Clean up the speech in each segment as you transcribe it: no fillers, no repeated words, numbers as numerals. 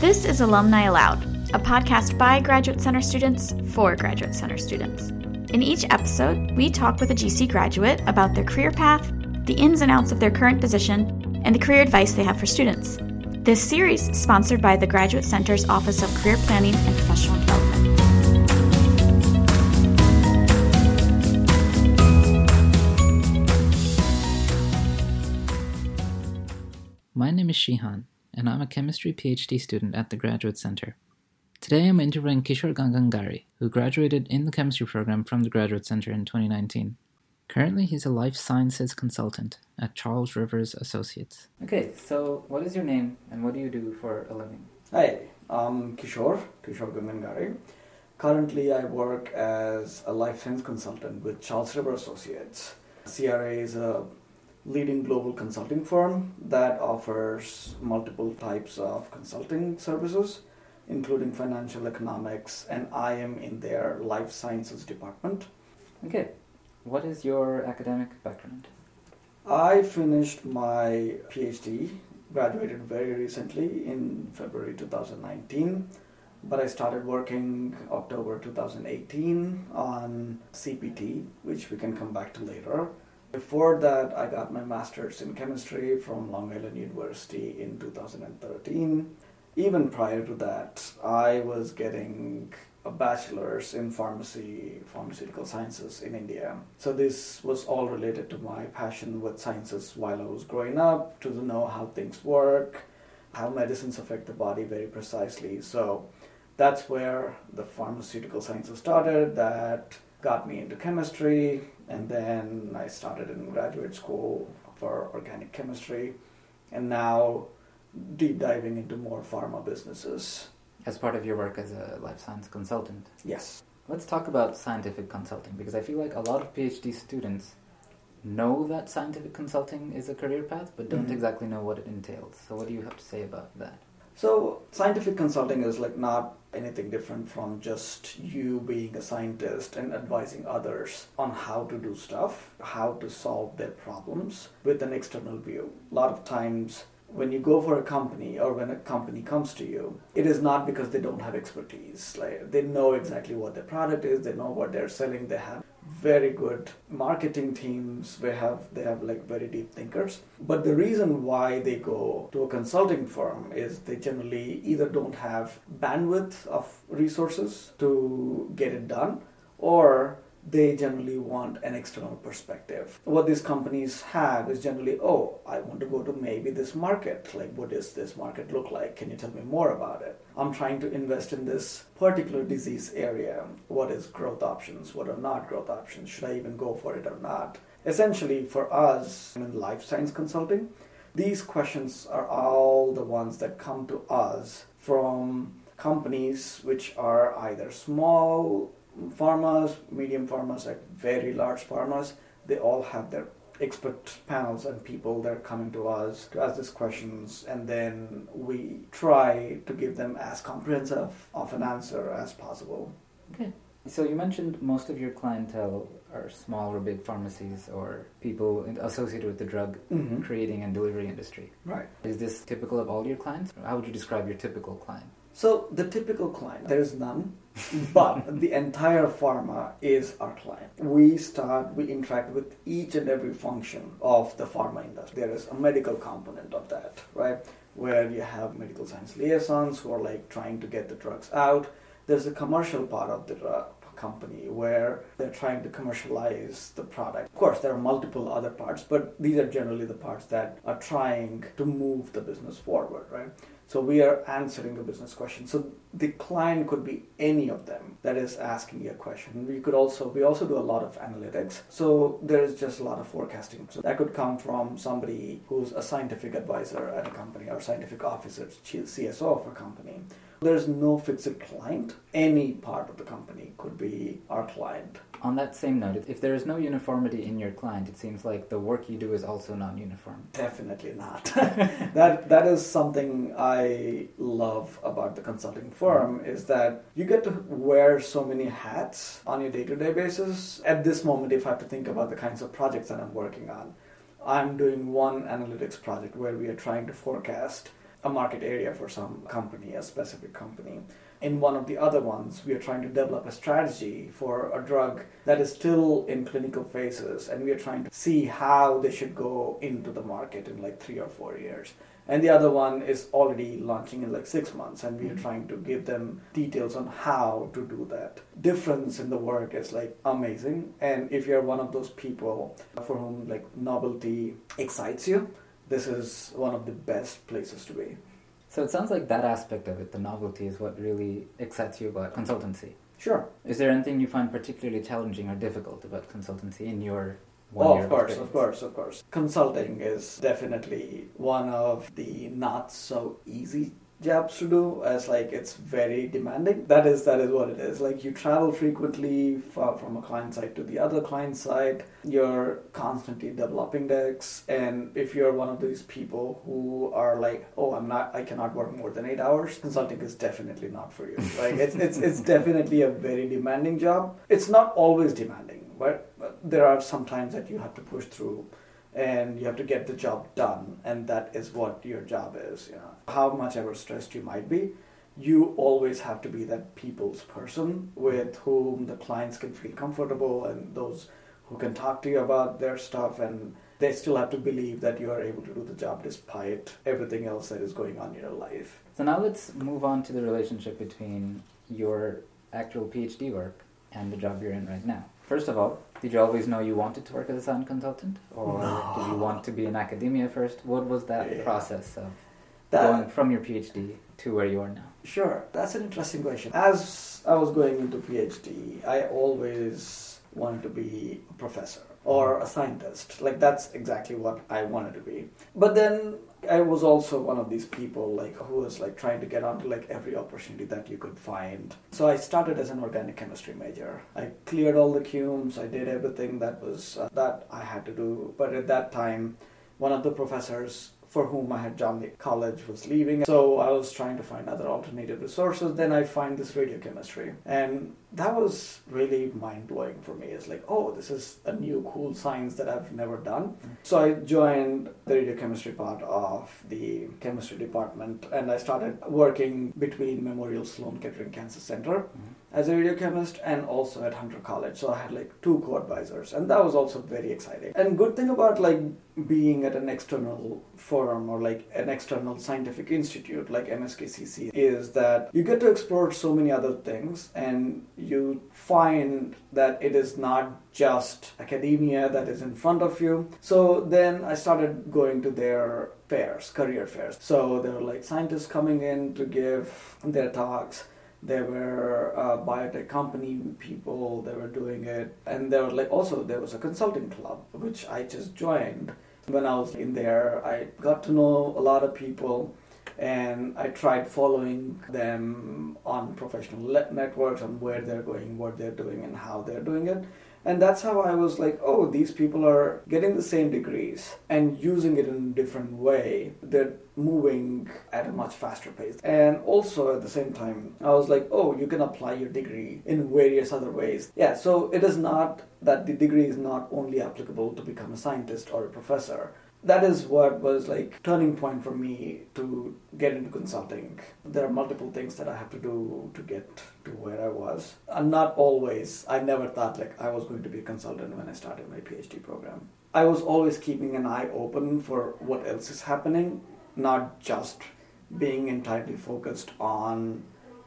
This is Alumni Aloud, a podcast by Graduate Center students for Graduate Center students. In each episode, we talk with a GC graduate about their career path, the ins and outs of their current position, and the career advice they have for students. This series is sponsored by the Graduate Center's Office of Career Planning and Professional Development. My name is Shihan, and I'm a chemistry PhD student at the Graduate Center. Today I'm interviewing Kishore Gangangari, who graduated in the chemistry program from the Graduate Center in 2019. Currently, he's a life sciences consultant at Charles River Associates. Okay, so what is your name and what do you do for a living? Hi, I'm Kishore Gangangari. Currently, I work as a life science consultant with Charles River Associates. CRA is a leading global consulting firm that offers multiple types of consulting services, including financial economics, and I am in their life sciences department. Okay, what is your academic background? I finished my PhD, graduated very recently in February 2019, but I started working October 2018 on CPT, which we can come back to later. Before that, I got my master's in chemistry from Long Island University in 2013. Even prior to that, I was getting a bachelor's in pharmaceutical sciences in India. So this was all related to my passion with sciences while I was growing up, to know how things work, how medicines affect the body very precisely. So that's where the pharmaceutical sciences started. That got me into chemistry, and then I started in graduate school for organic chemistry, and now deep diving into more pharma businesses. As part of your work as a life science consultant? Yes. Let's talk about scientific consulting, because I feel like a lot of PhD students know that scientific consulting is a career path, but don't exactly know what it entails. So what do you have to say about that? So scientific consulting is like not anything different from just you being a scientist and advising others on how to do stuff, how to solve their problems with an external view. A lot of times when you go for a company or when a company comes to you, it is not because they don't have expertise. Like, they know exactly what their product is, they know what they're selling, they have very good marketing teams, they have like very deep thinkers. But the reason why they go to a consulting firm is they generally either don't have bandwidth of resources to get it done, or they generally want an external perspective. What these companies have is generally, oh, I want to go to maybe this market. Like, what does this market look like? Can you tell me more about it? I'm trying to invest in this particular disease area. What is growth options? What are not growth options? Should I even go for it or not? Essentially, for us in life science consulting, these questions are all the ones that come to us from companies which are either small pharmas, medium pharmas, like very large pharmas. They all have their expert panels and people that are coming to us to ask these questions, and then we try to give them as comprehensive of an answer as possible. Okay. So you mentioned most of your clientele are small or big pharmacies or people associated with the drug creating and delivery industry. Right. Is this typical of all your clients? How would you describe your typical client? So the typical client, there is none, but the entire pharma is our client. We interact with each and every function of the pharma industry. There is a medical component of that, right? Where you have medical science liaisons who are like trying to get the drugs out. There's a commercial part of the company where they're trying to commercialize the product. Of course, there are multiple other parts, but these are generally the parts that are trying to move the business forward, right? So we are answering a business question. So the client could be any of them that is asking you a question. We also do a lot of analytics. So there is just a lot of forecasting. So that could come from somebody who's a scientific advisor at a company or scientific officer, CSO of a company. There's no fixed client. Any part of the company could be our client. On that same note, if there is no uniformity in your client, it seems like the work you do is also not uniform. Definitely not. That is something I love about the consulting firm, is that you get to wear so many hats on your day-to-day basis. At this moment, if I have to think about the kinds of projects that I'm working on, I'm doing one analytics project where we are trying to forecast a market area for some company, a specific company. In one of the other ones, we are trying to develop a strategy for a drug that is still in clinical phases, and we are trying to see how they should go into the market in like 3 or 4 years. And the other one is already launching in like 6 months, and we are trying to give them details on how to do that. Difference in the work is like amazing. And if you're one of those people for whom like novelty excites you, this is one of the best places to be. So it sounds like that aspect of it, the novelty, is what really excites you about consultancy. Sure. Is there anything you find particularly challenging or difficult about consultancy in your one year experience? Of course. Consulting is definitely one of the not so easy jobs to do, as like it's very demanding. That is what it is. Like you travel frequently from a client side to the other client side. You're constantly developing decks, and if you're one of these people who are like, oh, I cannot work more than 8 hours, consulting is definitely not for you. Like it's definitely a very demanding job. It's not always demanding, but there are some times that you have to push through. And you have to get the job done, and that is what your job is. You know, how much ever stressed you might be, you always have to be that people's person with whom the clients can feel comfortable, and those who can talk to you about their stuff, and they still have to believe that you are able to do the job despite everything else that is going on in your life. So now let's move on to the relationship between your actual PhD work and the job you're in right now. First of all, did you always know you wanted to work as a sound consultant? Or did you want to be in academia first? What was that process of going from your PhD to where you are now? Sure, that's an interesting question. As I was going into PhD, I always wanted to be a professor or a scientist. Like that's exactly what I wanted to be. But then I was also one of these people like who was like trying to get onto like every opportunity that you could find. So I started as an organic chemistry major. I cleared all the cumes. I did everything that was that I had to do. But at that time, one of the professors for whom I had joined the college was leaving. So I was trying to find other alternative resources. Then I find this radiochemistry. And that was really mind-blowing for me. It's like, oh, this is a new cool science that I've never done. So I joined the radiochemistry part of the chemistry department, and I started working between Memorial Sloan Kettering Cancer Center as a radiochemist, and also at Hunter College. So I had like 2 co-advisors, and that was also very exciting. And good thing about like being at an external forum or like an external scientific institute like MSKCC is that you get to explore so many other things, and you find that it is not just academia that is in front of you. So then I started going to their fairs, career fairs. So there were like scientists coming in to give their talks. There were biotech company people that were doing it. And there were like also there was a consulting club, which I just joined. When I was in there, I got to know a lot of people. And I tried following them on professional networks on where they're going, what they're doing, and how they're doing it. And that's how I was like, oh, these people are getting the same degrees and using it in a different way. They're moving at a much faster pace. And also at the same time, I was like, oh, you can apply your degree in various other ways. Yeah, so it is not that the degree is not only applicable to become a scientist or a professor. That is what was like turning point for me to get into consulting. There are multiple things that I have to do to get to where I was. And not always. I never thought like I was going to be a consultant when I started my PhD program. I was always keeping an eye open for what else is happening, not just being entirely focused on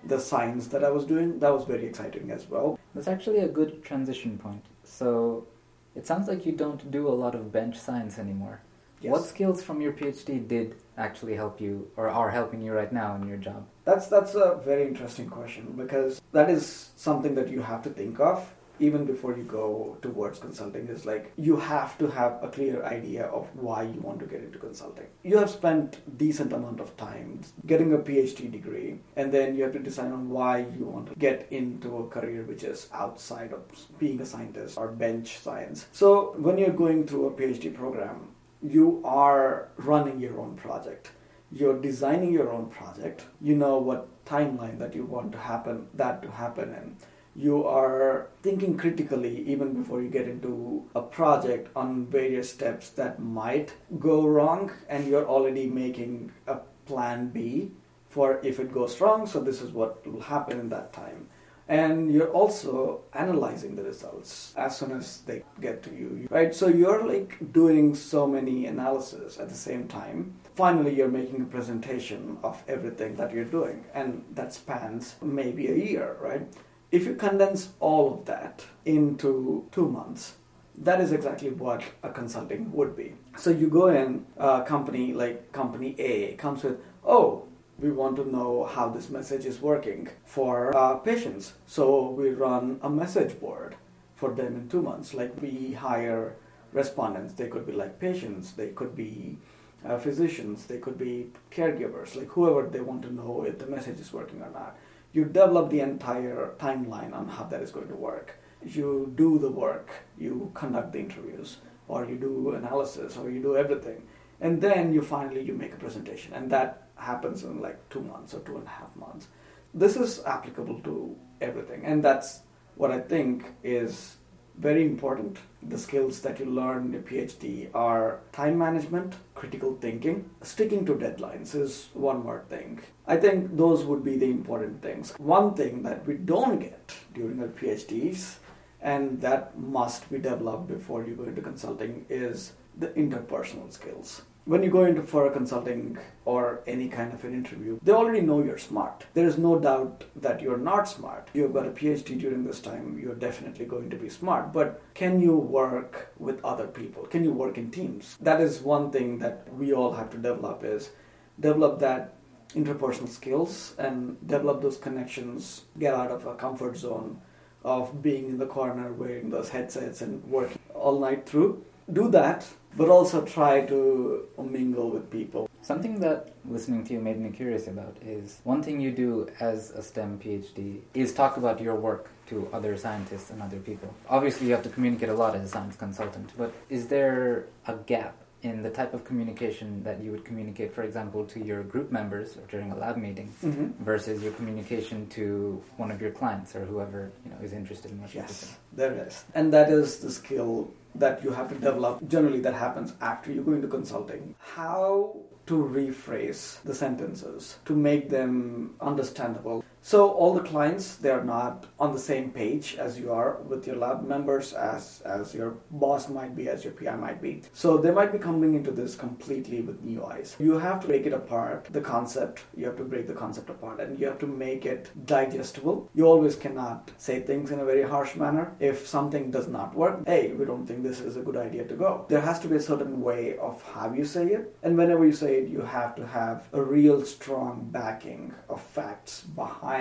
the science that I was doing. That was very exciting as well. That's actually a good transition point. So it sounds like you don't do a lot of bench science anymore. Yes. What skills from your PhD did actually help you or are helping you right now in your job? That's a very interesting question, because that is something that you have to think of even before you go towards consulting. Is like you have to have a clear idea of why you want to get into consulting. You have spent decent amount of time getting a PhD degree, and then you have to decide on why you want to get into a career which is outside of being a scientist or bench science. So when you're going through a PhD program, you are running your own project. You're designing your own project. You know what timeline that you want to happen in. You are thinking critically even before you get into a project on various steps that might go wrong, and you're already making a plan B for if it goes wrong, so this is what will happen in that time. And you're also analyzing the results as soon as they get to you, right? So you're like doing so many analyses at the same time. Finally, you're making a presentation of everything that you're doing, and that spans maybe a year, right? If you condense all of that into 2 months, that is exactly what a consulting would be. So you go in, a company like Company A comes with, oh, we want to know how this message is working for patients. So we run a message board for them in 2 months. Like we hire respondents. They could be like patients. They could be physicians. They could be caregivers. Like whoever they want to know if the message is working or not. You develop the entire timeline on how that is going to work. You do the work. You conduct the interviews, or you do analysis, or you do everything. And then you finally make a presentation. And that happens in like 2 months or 2.5 months. This is applicable to everything. And that's what I think is very important. The skills that you learn in a PhD are time management, critical thinking, sticking to deadlines is one more thing. I think those would be the important things. One thing that we don't get during our PhDs, and that must be developed before you go into consulting, is the interpersonal skills. When you go into for a consulting or any kind of an interview, they already know you're smart. There is no doubt that you're not smart. You've got a PhD during this time, you're definitely going to be smart. But can you work with other people? Can you work in teams? That is one thing that we all have to develop, is develop that interpersonal skills and develop those connections, get out of a comfort zone of being in the corner wearing those headsets and working all night through. Do that, but also try to mingle with people. Something that listening to you made me curious about is one thing you do as a STEM PhD is talk about your work to other scientists and other people. Obviously, you have to communicate a lot as a science consultant, but is there a gap in the type of communication that you would communicate, for example, to your group members or during a lab meeting, mm-hmm. versus your communication to one of your clients or whoever is interested in what you're doing? Yes, there is. And that is the skill that you have to develop. Generally, that happens after you go into consulting. How to rephrase the sentences to make them understandable. So all the clients, they are not on the same page as you are with your lab members, as your boss might be, as your PI might be. So they might be coming into this completely with new eyes. You have to break it apart, the concept. You have to break the concept apart, and you have to make it digestible. You always cannot say things in a very harsh manner. If something does not work, hey, we don't think this is a good idea to go. There has to be a certain way of how you say it. And whenever you say it, you have to have a real strong backing of facts behind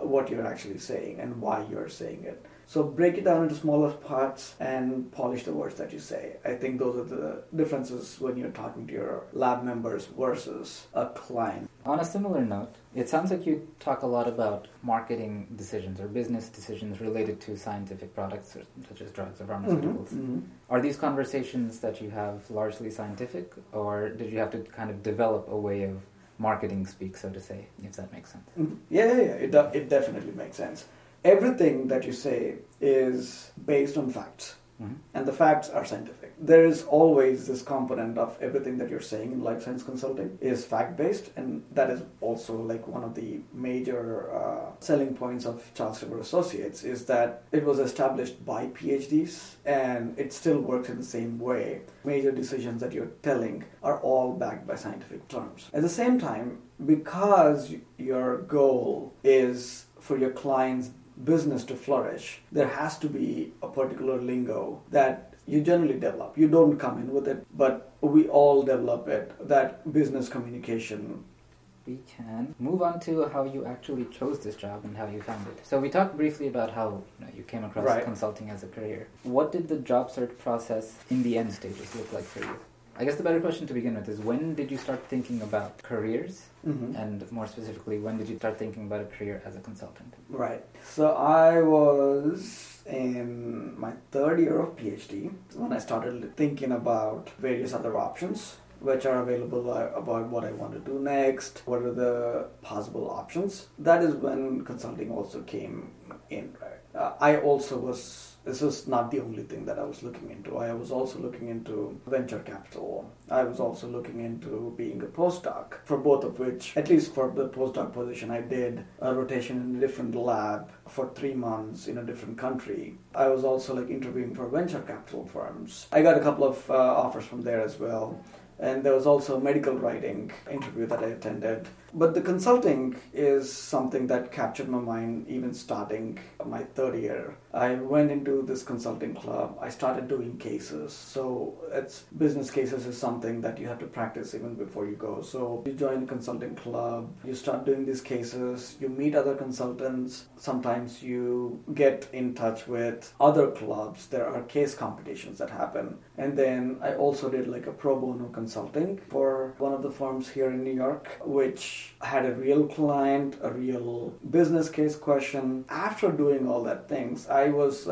what you're actually saying and why you're saying it. So break it down into smaller parts and polish the words that you say. I think those are the differences when you're talking to your lab members versus a client. On a similar note, it sounds like you talk a lot about marketing decisions or business decisions related to scientific products such as drugs or pharmaceuticals. Mm-hmm, mm-hmm. Are these conversations that you have largely scientific, or did you have to kind of develop a way of marketing speak, so to say, if that makes sense? It definitely makes sense. Everything that you say is based on facts, mm-hmm. and the facts are scientific. There is always this component of everything that you're saying in life science consulting is fact-based, and that is also like one of the major selling points of Charles River Associates, is that it was established by PhDs, and it still works in the same way. Major decisions that you're telling are all backed by scientific terms. At the same time, because your goal is for your clients' business to flourish, there has to be a particular lingo that you generally develop. You don't come in with it, but we all develop it, that business communication. We can move on to how you actually chose this job and how you found it. So we talked briefly about how you came across consulting as a career. What did the job search process in the end stages look like for you? I guess the better question to begin with is, when did you start thinking about careers? Mm-hmm. And more specifically, when did you start thinking about a career as a consultant? Right. So I was in my third year of PhD when I started thinking about various other options which are available, about what I want to do next, what are the possible options. That is when consulting also came in. I also was this was not the only thing that I was looking into. I was also looking into venture capital. I was also looking into being a postdoc, for both of which, at least for the postdoc position, I did a rotation in a different lab for 3 months in a different country. I was also interviewing for venture capital firms. I got a couple of offers from there as well. And there was also a medical writing interview that I attended. But the consulting is something that captured my mind even starting my third year. I went into this consulting club. I started doing cases. So it's business cases is something that you have to practice even before you go. So you join a consulting club, you start doing these cases, you meet other consultants. Sometimes you get in touch with other clubs. There are case competitions that happen. And then I also did a pro bono consulting for one of the firms here in New York, which had a real client, a real business case question. After doing all that things, I was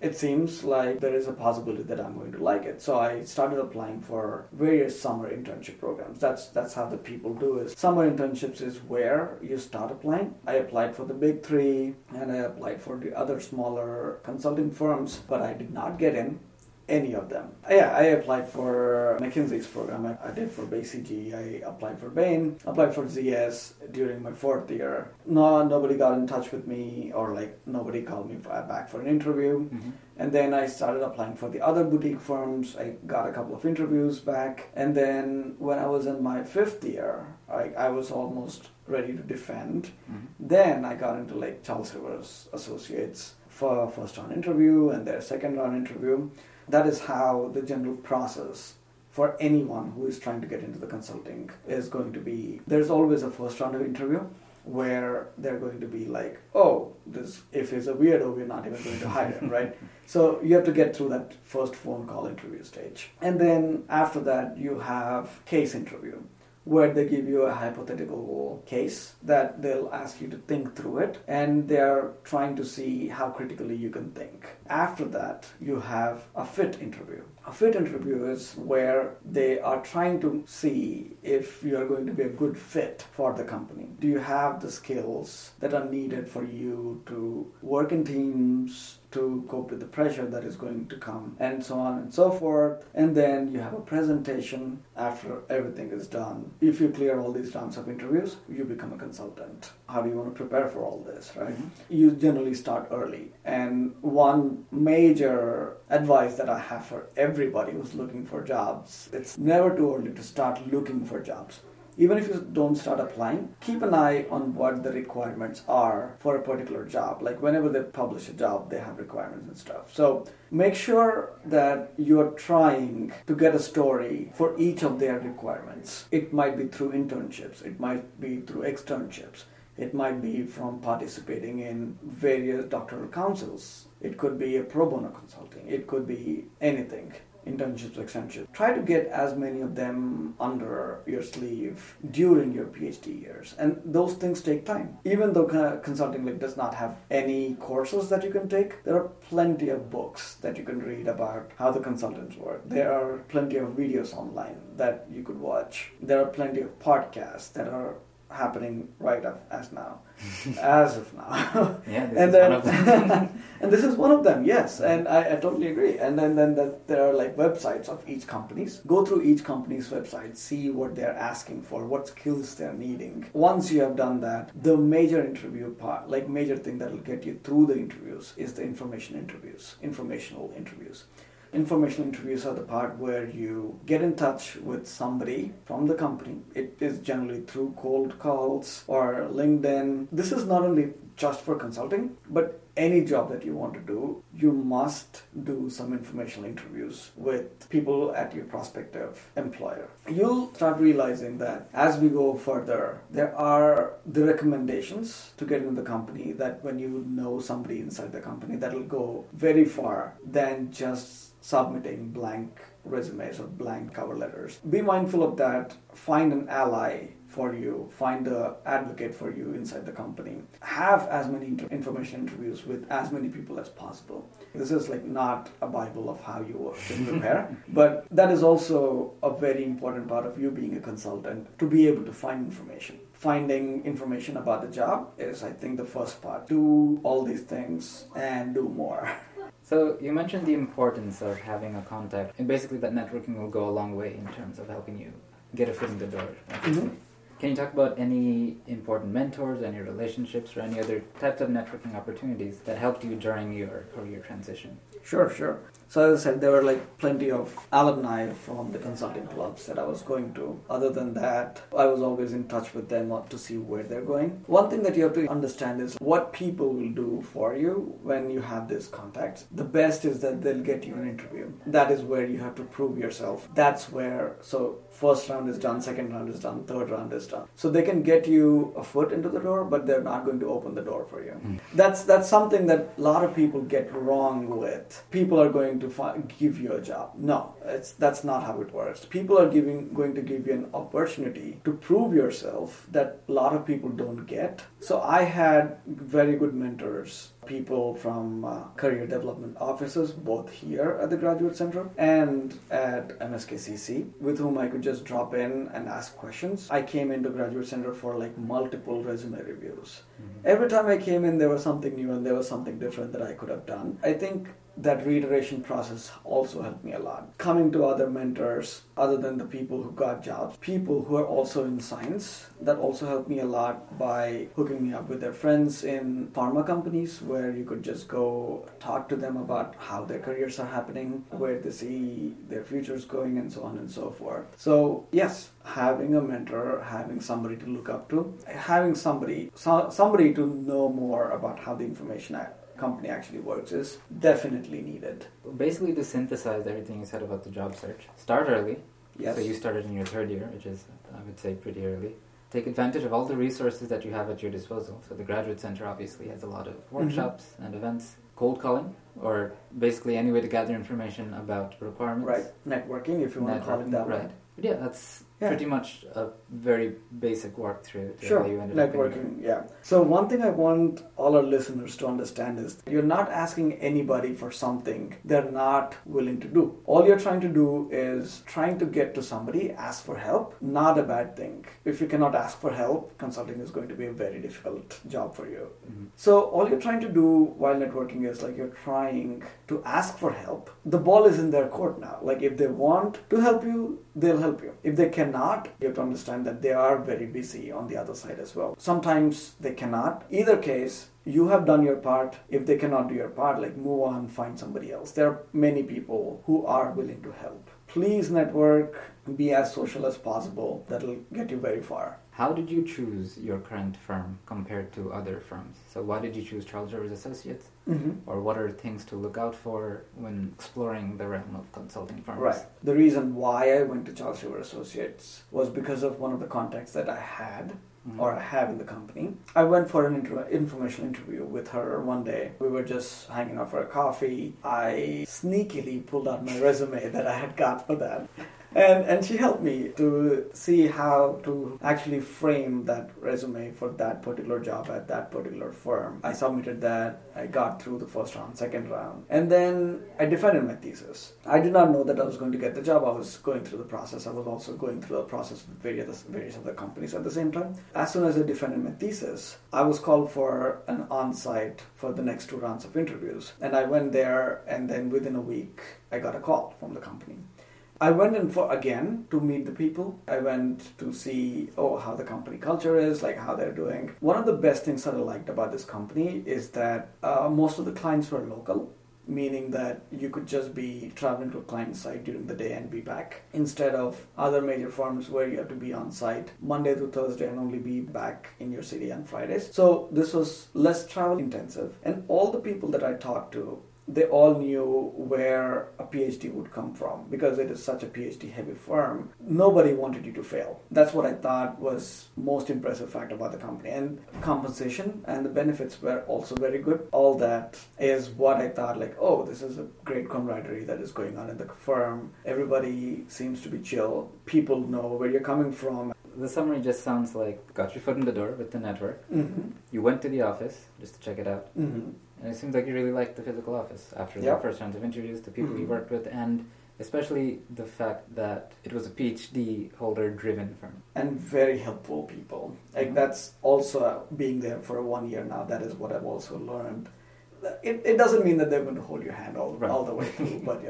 it seems like there is a possibility that I'm going to like it. So I started applying for various summer internship programs. That's how the people do is summer internships is where you start applying. I applied for the big three and I applied for the other smaller consulting firms, but I did not get in any of them. Yeah, I applied for McKinsey's program. I did for BCG. I applied for Bain. Applied for ZS during my fourth year. Nobody got in touch with me or nobody called me back for an interview. Mm-hmm. And then I started applying for the other boutique firms. I got a couple of interviews back. And then when I was in my fifth year, I was almost ready to defend. Mm-hmm. Then I got into Charles River Associates for first round interview and their second round interview. That is how the general process for anyone who is trying to get into the consulting is going to be. There's always a first round of interview where they're going to be if he's a weirdo, we're not even going to hire him, right? So you have to get through that first phone call interview stage. And then after that, you have case interview, where they give you a hypothetical case that they'll ask you to think through it, and they're trying to see how critically you can think. After that, you have a fit interview. A fit interview is where they are trying to see if you are going to be a good fit for the company. Do you have the skills that are needed for you to work in teams, to cope with the pressure that is going to come, and so on and so forth. And then you have a presentation after everything is done. If you clear all these rounds of interviews, you become a consultant. How do you want to prepare for all this, right? Mm-hmm. You generally start early. And one major advice that I have for everybody who's looking for jobs, it's never too early to start looking for jobs. Even if you don't start applying, keep an eye on what the requirements are for a particular job. Whenever they publish a job, they have requirements and stuff. So make sure that you're trying to get a story for each of their requirements. It might be through internships. It might be through externships. It might be from participating in various doctoral councils. It could be a pro bono consulting. It could be anything. Internships, externships. Try to get as many of them under your sleeve during your PhD years. And those things take time. Even though consulting does not have any courses that you can take, there are plenty of books that you can read about how the consultants work. There are plenty of videos online that you could watch. There are plenty of podcasts that are happening as of now. Yeah, this is one of them, yes. And I totally agree. And then there are websites of each companies. Go through each company's website, see what they're asking for, what skills they're needing. Once you have done that, the major interview part, major thing that will get you through the interviews is the informational interviews. Informational interviews are the part where you get in touch with somebody from the company. It is generally through cold calls or LinkedIn. This is not only just for consulting, but any job that you want to do, you must do some informational interviews with people at your prospective employer. You'll start realizing that as we go further, there are the recommendations to get into the company that when you know somebody inside the company, that'll go very far than just submitting blank resumes or blank cover letters. Be mindful of that. Find an ally for you, find an advocate for you inside the company. Have as many information interviews with as many people as possible. This is not a Bible of how you should prepare, but that is also a very important part of you being a consultant, to be able to find information. Finding information about the job is, I think, the first part. Do all these things and do more. So you mentioned the importance of having a contact, and basically that networking will go a long way in terms of helping you get a foot in the door. Mm-hmm. Can you talk about any important mentors, any relationships, or any other types of networking opportunities that helped you during your career transition? Sure. So as I said, there were plenty of alumni from the consulting clubs that I was going to. Other than that, I was always in touch with them to see where they're going. One thing that you have to understand is what people will do for you when you have these contacts. The best is that they'll get you an interview. That is where you have to prove yourself. That's where, so first round is done, second round is done, third round is done. So they can get you a foot into the door, but they're not going to open the door for you. Mm. That's something that a lot of people get wrong with. People are going to give you a job. No, that's not how it works. People are going to give you an opportunity to prove yourself that a lot of people don't get. So I had very good mentors, people from career development offices, both here at the Graduate Center and at MSKCC, with whom I could just drop in and ask questions. I came into Graduate Center for multiple resume reviews. Mm-hmm. Every time I came in, there was something new and there was something different that I could have done. I think that reiteration process also helped me a lot. Coming to other mentors, other than the people who got jobs, people who are also in science, that also helped me a lot by hooking me up with their friends in pharma companies where you could just go talk to them about how their careers are happening, where they see their futures going, and so on and so forth. So yes, having a mentor, having somebody to look up to, having somebody to know more about how the information company actually works is definitely needed. Basically, to synthesize everything you said about the job search, start early. Yes. So you started in your third year, which is, I would say, pretty early. Take advantage of all the resources that you have at your disposal. So the Graduate Center obviously has a lot of workshops and events. Cold calling, or basically any way to gather information about requirements. Right. Networking, if you want to call it that. Right. But yeah, that's pretty much a very basic walk through. Sure, networking, yeah. So one thing I want all our listeners to understand is you're not asking anybody for something they're not willing to do. All you're trying to do is trying to get to somebody, ask for help, not a bad thing. If you cannot ask for help, consulting is going to be a very difficult job for you. Mm-hmm. So all you're trying to do while networking is you're trying to ask for help. The ball is in their court now. If they want to help you, they'll help you. If they cannot, you have to understand that they are very busy on the other side as well. Sometimes they cannot. Either case, you have done your part. If they cannot do your part, move on, find somebody else. There are many people who are willing to help. Please network, be as social as possible. That'll get you very far. How did you choose your current firm compared to other firms? So why did you choose Charles River Associates? Mm-hmm. Or what are things to look out for when exploring the realm of consulting firms? Right. The reason why I went to Charles River Associates was because of one of the contacts that I had. Mm-hmm. Or I have in the company. I went for an informational interview with her one day. We were just hanging out for a coffee. I sneakily pulled out my resume that I had got for that. And she helped me to see how to actually frame that resume for that particular job at that particular firm. I submitted that. I got through the first round, second round. And then I defended my thesis. I did not know that I was going to get the job. I was going through the process. I was also going through a process with various other companies at the same time. As soon as I defended my thesis, I was called for an on-site for the next two rounds of interviews. And I went there, and then within a week, I got a call from the company. I went in again to meet the people. I went to see how the company culture is, how they're doing. One of the best things that I liked about this company is that most of the clients were local, meaning that you could just be traveling to a client site during the day and be back, instead of other major firms where you have to be on site Monday through Thursday and only be back in your city on Fridays. So this was less travel intensive, and all the people that I talked to, they all knew where a PhD would come from, because it is such a PhD-heavy firm. Nobody wanted you to fail. That's what I thought was most impressive fact about the company. And compensation and the benefits were also very good. All that is what I thought, this is a great camaraderie that is going on in the firm. Everybody seems to be chill. People know where you're coming from. The summary just sounds like got your foot in the door with the network. Mm-hmm. You went to the office just to check it out. Mm-hmm. And it seems like you really liked the physical office after the first rounds of interviews, the people you worked with, and especially the fact that it was a PhD holder-driven firm. And very helpful people. That's also being there for 1 year now. That is what I've also learned. It doesn't mean that they're going to hold your hand all the way through, but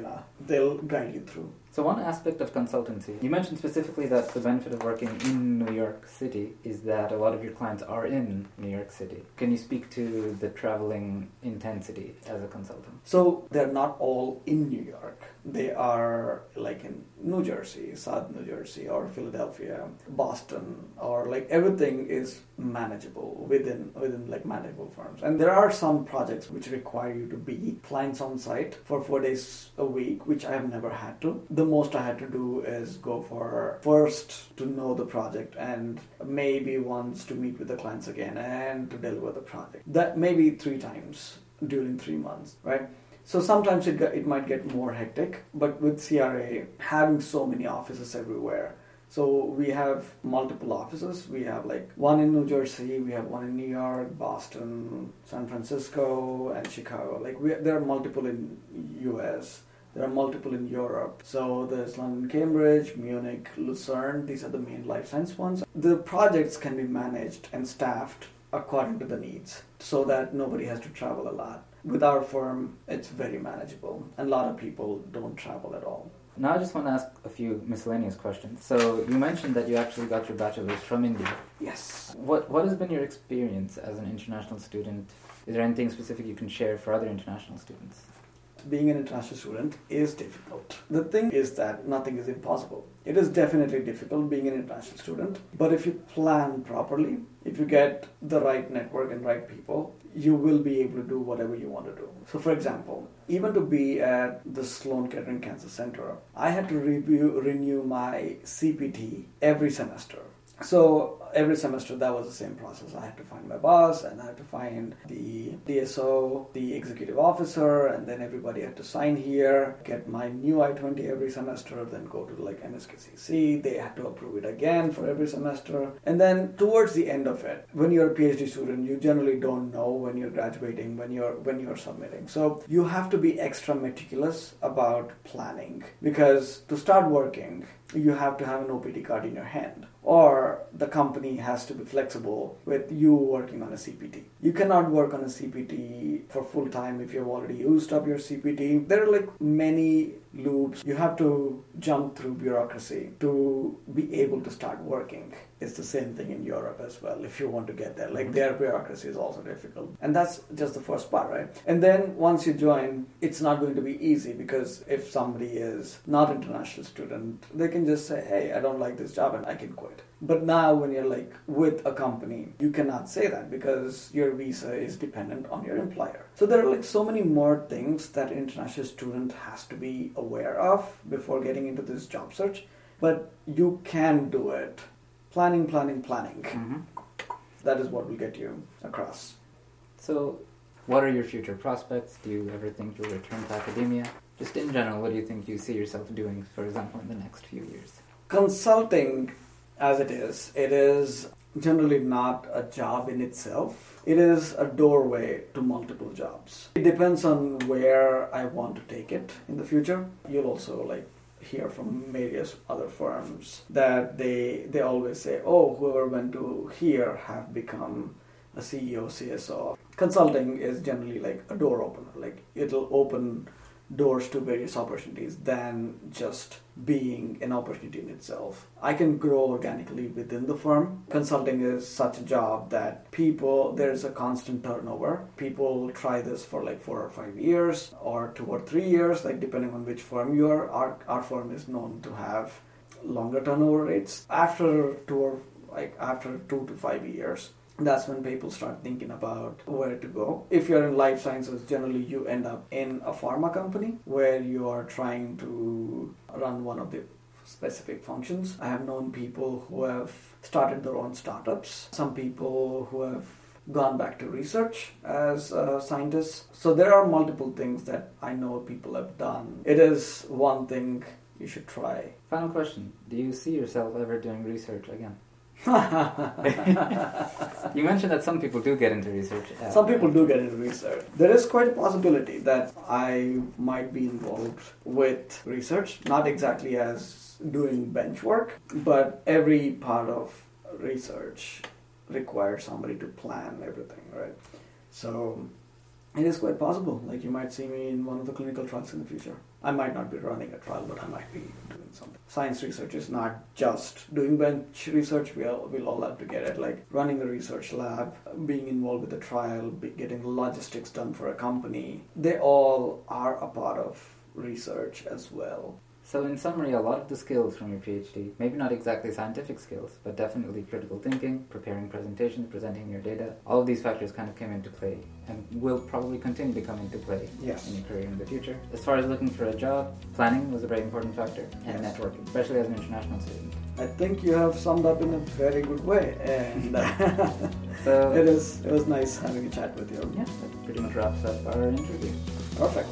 they'll guide you through. So one aspect of consultancy, you mentioned specifically that the benefit of working in New York City is that a lot of your clients are in New York City. Can you speak to the traveling intensity as a consultant? So they're not all in New York. They are like in New Jersey, South New Jersey, or Philadelphia, Boston, or like everything is manageable within like manageable firms. And there are some projects which require you to be clients on site for 4 days a week, which I have never had to. The most I had to do is go for first to know the project and maybe once to meet with the clients again and to deliver the project. That maybe 3 times during 3 months, right? So sometimes it might get more hectic, but with CRA having so many offices everywhere, so we have multiple offices. We have like one in New Jersey, we have one in New York, Boston, San Francisco, and Chicago. Like there are multiple in US. There are multiple in Europe. So there's London, Cambridge, Munich, Lucerne. These are the main life science ones. The projects can be managed and staffed according to the needs so that nobody has to travel a lot. With our firm, it's very manageable, and a lot of people don't travel at all. Now I just want to ask a few miscellaneous questions. So you mentioned that you actually got your bachelor's from India. Yes. What has been your experience as an international student? Is there anything specific you can share for other international students? Being an international student is difficult. The thing is that nothing is impossible. It is definitely difficult being an international student, but if you plan properly, if you get the right network and right people, you will be able to do whatever you want to do. So for example, even to be at the Sloan Kettering Cancer Center, I had to renew my CPT every semester. So every semester that was the same process. I had to find my boss and I had to find the DSO, the executive officer, and then everybody had to sign here, get my new I-20 every semester, then go to like MSKCC. They had to approve it again for every semester. And then towards the end of it, when you're a PhD student, you generally don't know when you're graduating, when you're submitting. So you have to be extra meticulous about planning, because to start working, you have to have an OPT card in your hand, or the company has to be flexible with you working on a CPT. You cannot work on a CPT for full time if you've already used up your CPT. There are like many loops. You have to jump through bureaucracy to be able to start working. It's the same thing in Europe as well, if you want to get there. Like their bureaucracy is also difficult. And that's just the first part, right? And then once you join, it's not going to be easy, because if somebody is not an international student, they can just say, hey, I don't like this job and I can quit. But now when you're like with a company, you cannot say that, because your visa is dependent on your employer. So there are like so many more things that an international student has to be aware of before getting into this job search. But you can do it. Planning, planning, planning. Mm-hmm. That is what will get you across. So what are your future prospects? Do you ever think you'll return to academia? Just in general, what do you think you see yourself doing, for example, in the next few years? Consulting as it is generally not a job in itself. It is a doorway to multiple jobs. It depends on where I want to take it in the future. You'll also like hear from various other firms that they always say, oh, whoever went to here have become a CEO, CSO. Consulting is generally like a door opener. Like it'll open doors to various opportunities than just being an opportunity in itself. I can grow organically within the firm. Consulting is such a job that there's a constant turnover. People try this for like 4 or 5 years or 2 or 3 years, like depending on which firm you are. Our firm is known to have longer turnover rates. After 2 to 5 years, that's when people start thinking about where to go. If you're in life sciences, generally you end up in a pharma company where you are trying to run one of the specific functions. I have known people who have started their own startups, some people who have gone back to research as scientists. So there are multiple things that I know people have done. It is one thing you should try. Final question. Do you see yourself ever doing research again? You mentioned that some people do get into research. Some people do get into research. There is quite a possibility that I might be involved with research, not exactly as doing bench work, but every part of research requires somebody to plan everything, right? So It is quite possible. Like, you might see me in one of the clinical trials in the future. I might not be running a trial, but I might be doing something. Science research is not just doing bench research. We'll all have to get it. Like, running a research lab, being involved with a trial, getting logistics done for a company. They all are a part of research as well. So in summary, a lot of the skills from your PhD, maybe not exactly scientific skills, but definitely critical thinking, preparing presentations, presenting your data, all of these factors kind of came into play and will probably continue to come into play in your career in the future. As far as looking for a job, planning was a very important factor, and networking, especially as an international student. I think you have summed up in a very good way, and so it was nice having a chat with you. Yeah, that pretty much wraps up our interview. Perfect.